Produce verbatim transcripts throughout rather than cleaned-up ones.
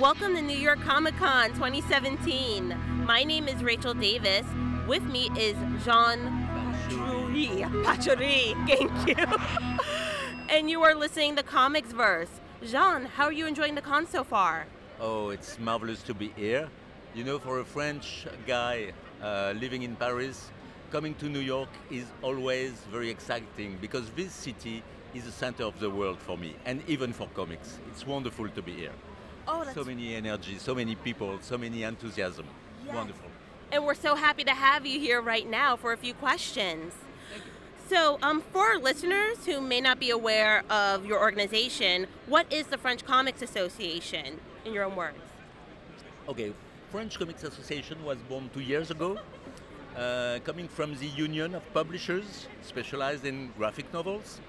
Welcome to New York Comic-Con twenty seventeen. My name is Rachel Davis. With me is Jean Paciulli. Paciulli, thank you. And you are listening to ComicsVerse. Jean, how are you enjoying the con so far? Oh, it's marvelous to be here. You know, for a French guy uh, living in Paris, coming to New York is always very exciting because this city is the center of the world for me, and even for comics. It's wonderful to be here. Oh, that's... So many energy, so many people, so many enthusiasm. Yes. Wonderful. And we're so happy to have you here right now for a few questions. Thank you. So um, for our listeners who may not be aware of your organization, what is the French Comics Association, in your own words? Okay, French Comics Association was born two years ago, uh, coming from the Union of Publishers specialized in graphic novels.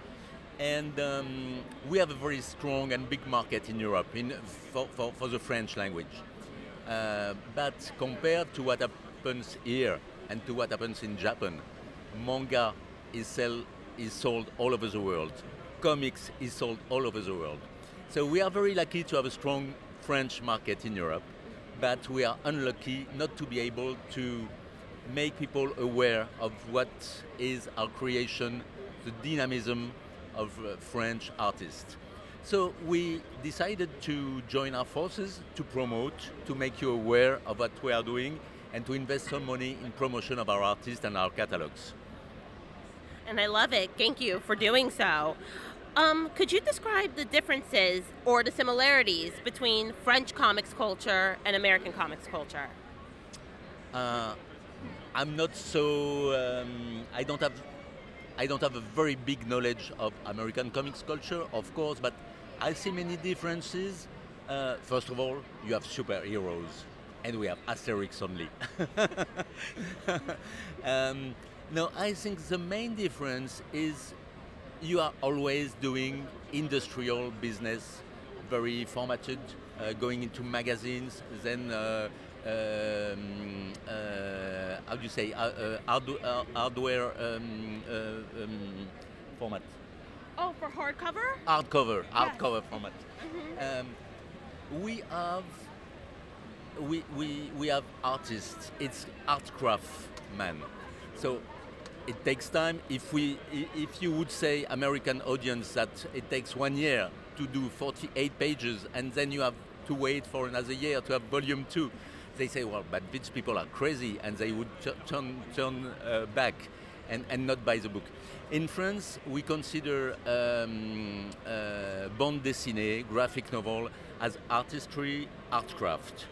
And um, we have a very strong and big market in Europe in, for, for, for the French language. Uh, but compared to what happens here and to what happens in Japan, manga is, sell, is sold all over the world. Comics is sold all over the world. So we are very lucky to have a strong French market in Europe, but we are unlucky not to be able to make people aware of what is our creation, the dynamism of uh, French artists. So we decided to join our forces to promote, to make you aware of what we are doing, and to invest some money in promotion of our artists and our catalogs. And I love it. Thank you for doing so. Um, could you describe the differences or the similarities between French comics culture and American comics culture? Uh, I'm not so... Um, I don't have... I don't have a very big knowledge of American comics culture, of course, but I see many differences. Uh, first of all, you have superheroes, and we have Asterix only. um, no, I think the main difference is you are always doing industrial business, very formatted, uh, going into magazines, then uh, Um, uh, how do you say, uh, uh, hard- uh, hardware um, uh, um, format? Oh, for hardcover? Hardcover, hardcover yes. format. Mm-hmm. Um, we have we, we we have artists. It's art craft, man. So it takes time. If we if you would say American audience that it takes one year to do forty-eight pages, and then you have to wait for another year to have volume two. They say, well, but these people are crazy, and they would t- turn turn uh, back and, and not buy the book. In France, we consider um, uh, bande dessinée, graphic novel, as artistry, art craft.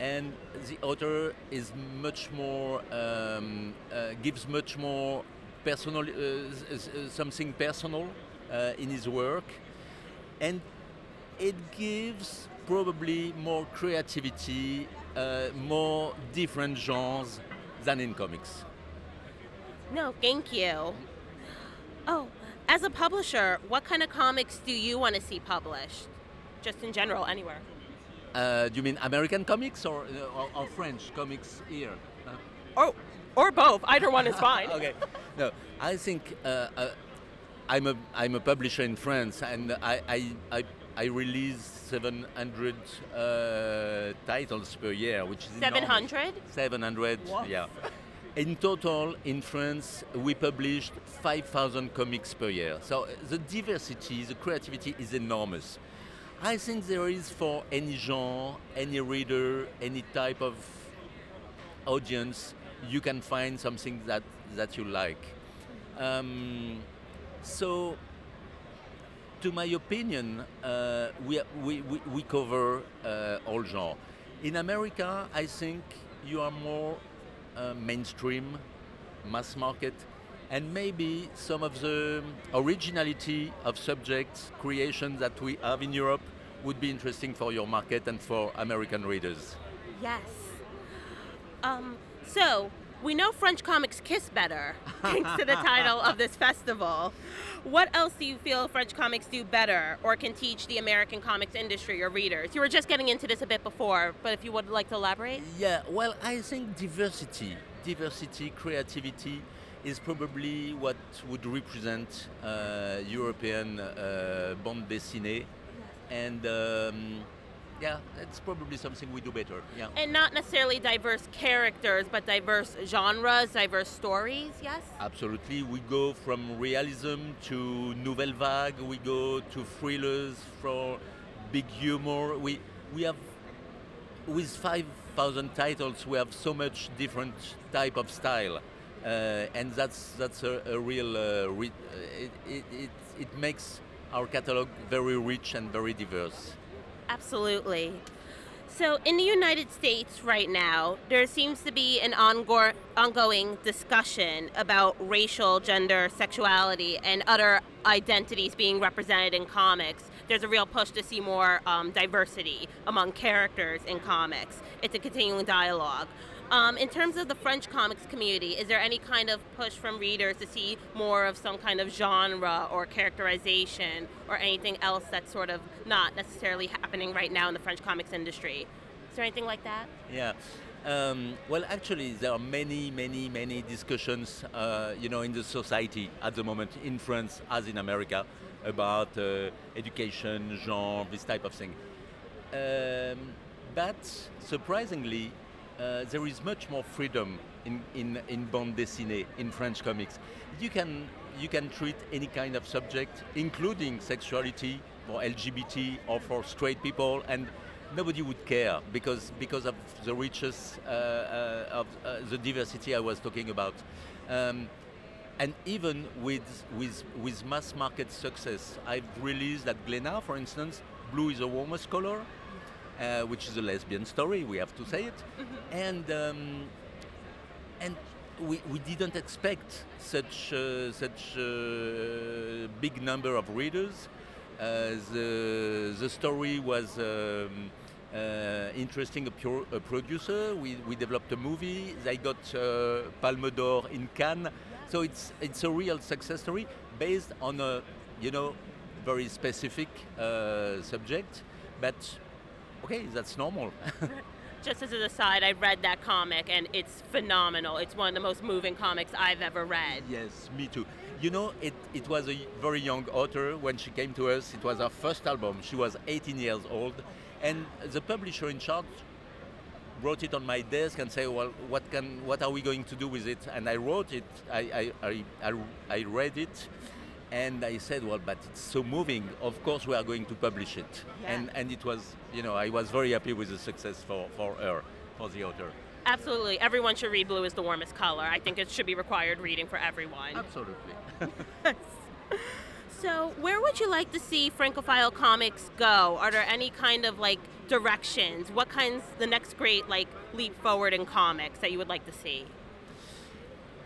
And the author is much more, um, uh, gives much more personal, uh, s- s- something personal uh, in his work. And it gives probably more creativity, Uh, more different genres than in comics. No, thank you. Oh, as a publisher, what kind of comics do you want to see published? Just in general, anywhere. Uh, do you mean American comics or, or, or French comics here? Uh. Or, or both. Either one is fine. Okay. No, I think uh, uh, I'm a I'm a publisher in France, and I I. I I release seven hundred uh, titles per year, which is seven hundred? seven hundred, what? Yeah. In total, in France, we published five thousand comics per year. So the diversity, the creativity is enormous. I think there is for any genre, any reader, any type of audience, you can find something that, that you like. Um, so... To my opinion, uh, we, we, we cover uh, all genres. In America, I think you are more uh, mainstream, mass market, and maybe some of the originality of subjects, creations that we have in Europe would be interesting for your market and for American readers. Yes. Um, so, we know French comics kiss better, thanks to the title of this festival. What else do you feel French comics do better or can teach the American comics industry or readers? You were just getting into this a bit before, but if you would like to elaborate? Yeah, well, I think diversity, diversity, creativity is probably what would represent uh, European uh, bande dessinée. And um, yeah, it's probably something we do better. Yeah. And not necessarily diverse characters, but diverse genres, diverse stories, yes? Absolutely. We go from realism to Nouvelle Vague. We go to thrillers, for big humor. We we have, with five thousand titles, we have so much different type of style. Uh, and that's that's a, a real, uh, re- it, it, it, it makes our catalog very rich and very diverse. Absolutely. So in the United States right now, there seems to be an ongo- ongoing discussion about racial, gender, sexuality, and other identities being represented in comics. There's a real push to see more um, diversity among characters in comics. It's a continuing dialogue. Um, in terms of the French comics community, is there any kind of push from readers to see more of some kind of genre or characterization or anything else that's sort of not necessarily happening right now in the French comics industry? Is there anything like that? Yeah. Um, well, actually, there are many, many, many discussions, uh, you know, in the society at the moment, in France as in America, about uh, education, genre, this type of thing. Um, but surprisingly, Uh, there is much more freedom in, in, in bande dessinée, in French comics. You can you can treat any kind of subject, including sexuality, for L G B T, or for straight people, and nobody would care because because of the richness uh, uh, of uh, the diversity I was talking about. Um, and even with with with mass market success, I've released at Glenard, for instance, Blue is the Warmest Color. Uh, which is a lesbian story, we have to say it, and um, and we we didn't expect such uh, such uh, big number of readers. Uh, the the story was um, uh, interesting. A, pure, a producer, we we developed a movie. They got uh, Palme d'Or in Cannes, so it's it's a real success story based on a you know very specific uh, subject, but. Okay, that's normal. Just as an aside, I read that comic and it's phenomenal. It's one of the most moving comics I've ever read. Yes, me too. You know, it, it was a very young author when she came to us. It was her first album. She was eighteen years old. And the publisher in charge wrote it on my desk and said, well, what can, what are we going to do with it? And I wrote it, I, I, I, I read it. And I said, well, but it's so moving. Of course, we are going to publish it. Yeah. And and it was, you know, I was very happy with the success for, for her, for the author. Absolutely. Everyone should read Blue is the Warmest Color. I think it should be required reading for everyone. Absolutely. So where would you like to see Francophile comics go? Are there any kind of, like, directions? What kinds, the next great, like, leap forward in comics that you would like to see?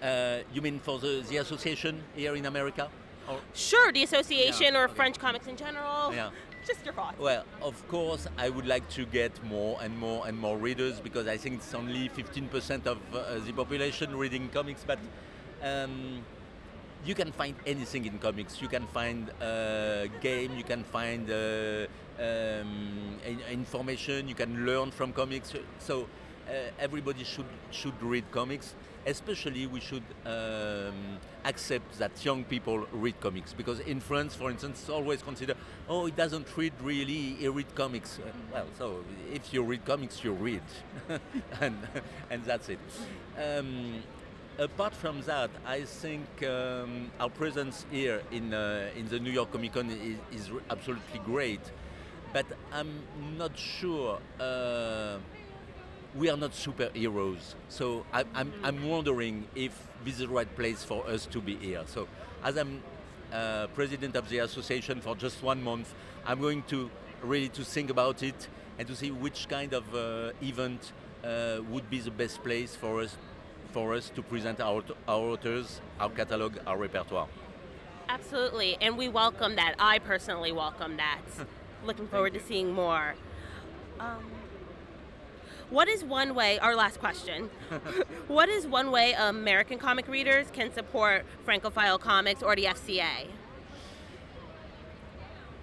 Uh, you mean for the, the association here in America? Or sure, the association yeah, or okay. French comics in general. Yeah. Just your thoughts. Well, of course, I would like to get more and more and more readers because I think it's only fifteen percent of uh, the population reading comics. But um, you can find anything in comics. You can find a uh, game, you can find uh, um, information, you can learn from comics. So uh, everybody should should read comics. Especially, we should um, accept that young people read comics because in France, for instance, it's always considered, oh, he doesn't read really, he read comics. Uh, well, so if you read comics, you read, and and that's it. Um, apart from that, I think um, our presence here in uh, in the New York Comic-Con is, is absolutely great, but I'm not sure. Uh, We are not superheroes, so I, I'm I'm wondering if this is the right place for us to be here. So, as I'm uh, president of the association for just one month, I'm going to really to think about it and to see which kind of uh, event uh, would be the best place for us for us to present our our authors, our catalog, our repertoire. Absolutely, and we welcome that. I personally welcome that. Looking forward to seeing more. Um, What is one way, our last question, what is one way American comic readers can support Francophile comics or the F C A?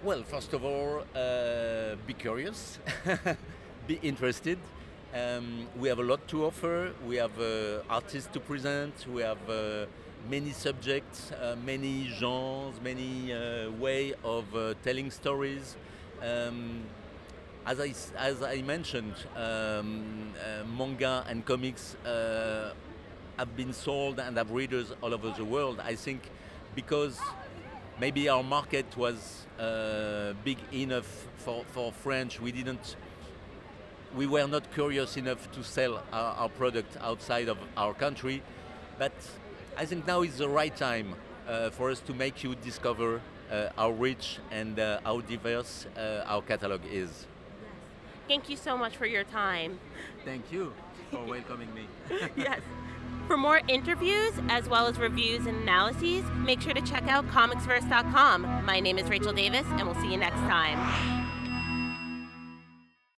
Well, first of all, uh, be curious, be interested. Um, we have a lot to offer. We have uh, artists to present. We have uh, many subjects, uh, many genres, many uh, way of uh, telling stories. Um, As I, as I mentioned, um, uh, manga and comics uh, have been sold and have readers all over the world. I think because maybe our market was uh, big enough for, for French, we didn't, we were not curious enough to sell our, our product outside of our country. But I think now is the right time uh, for us to make you discover uh, how rich and uh, how diverse uh, our catalog is. Thank you so much for your time. Thank you for welcoming me. Yes. For more interviews, as well as reviews and analyses, make sure to check out comics verse dot com. My name is Rachel Davis, and we'll see you next time.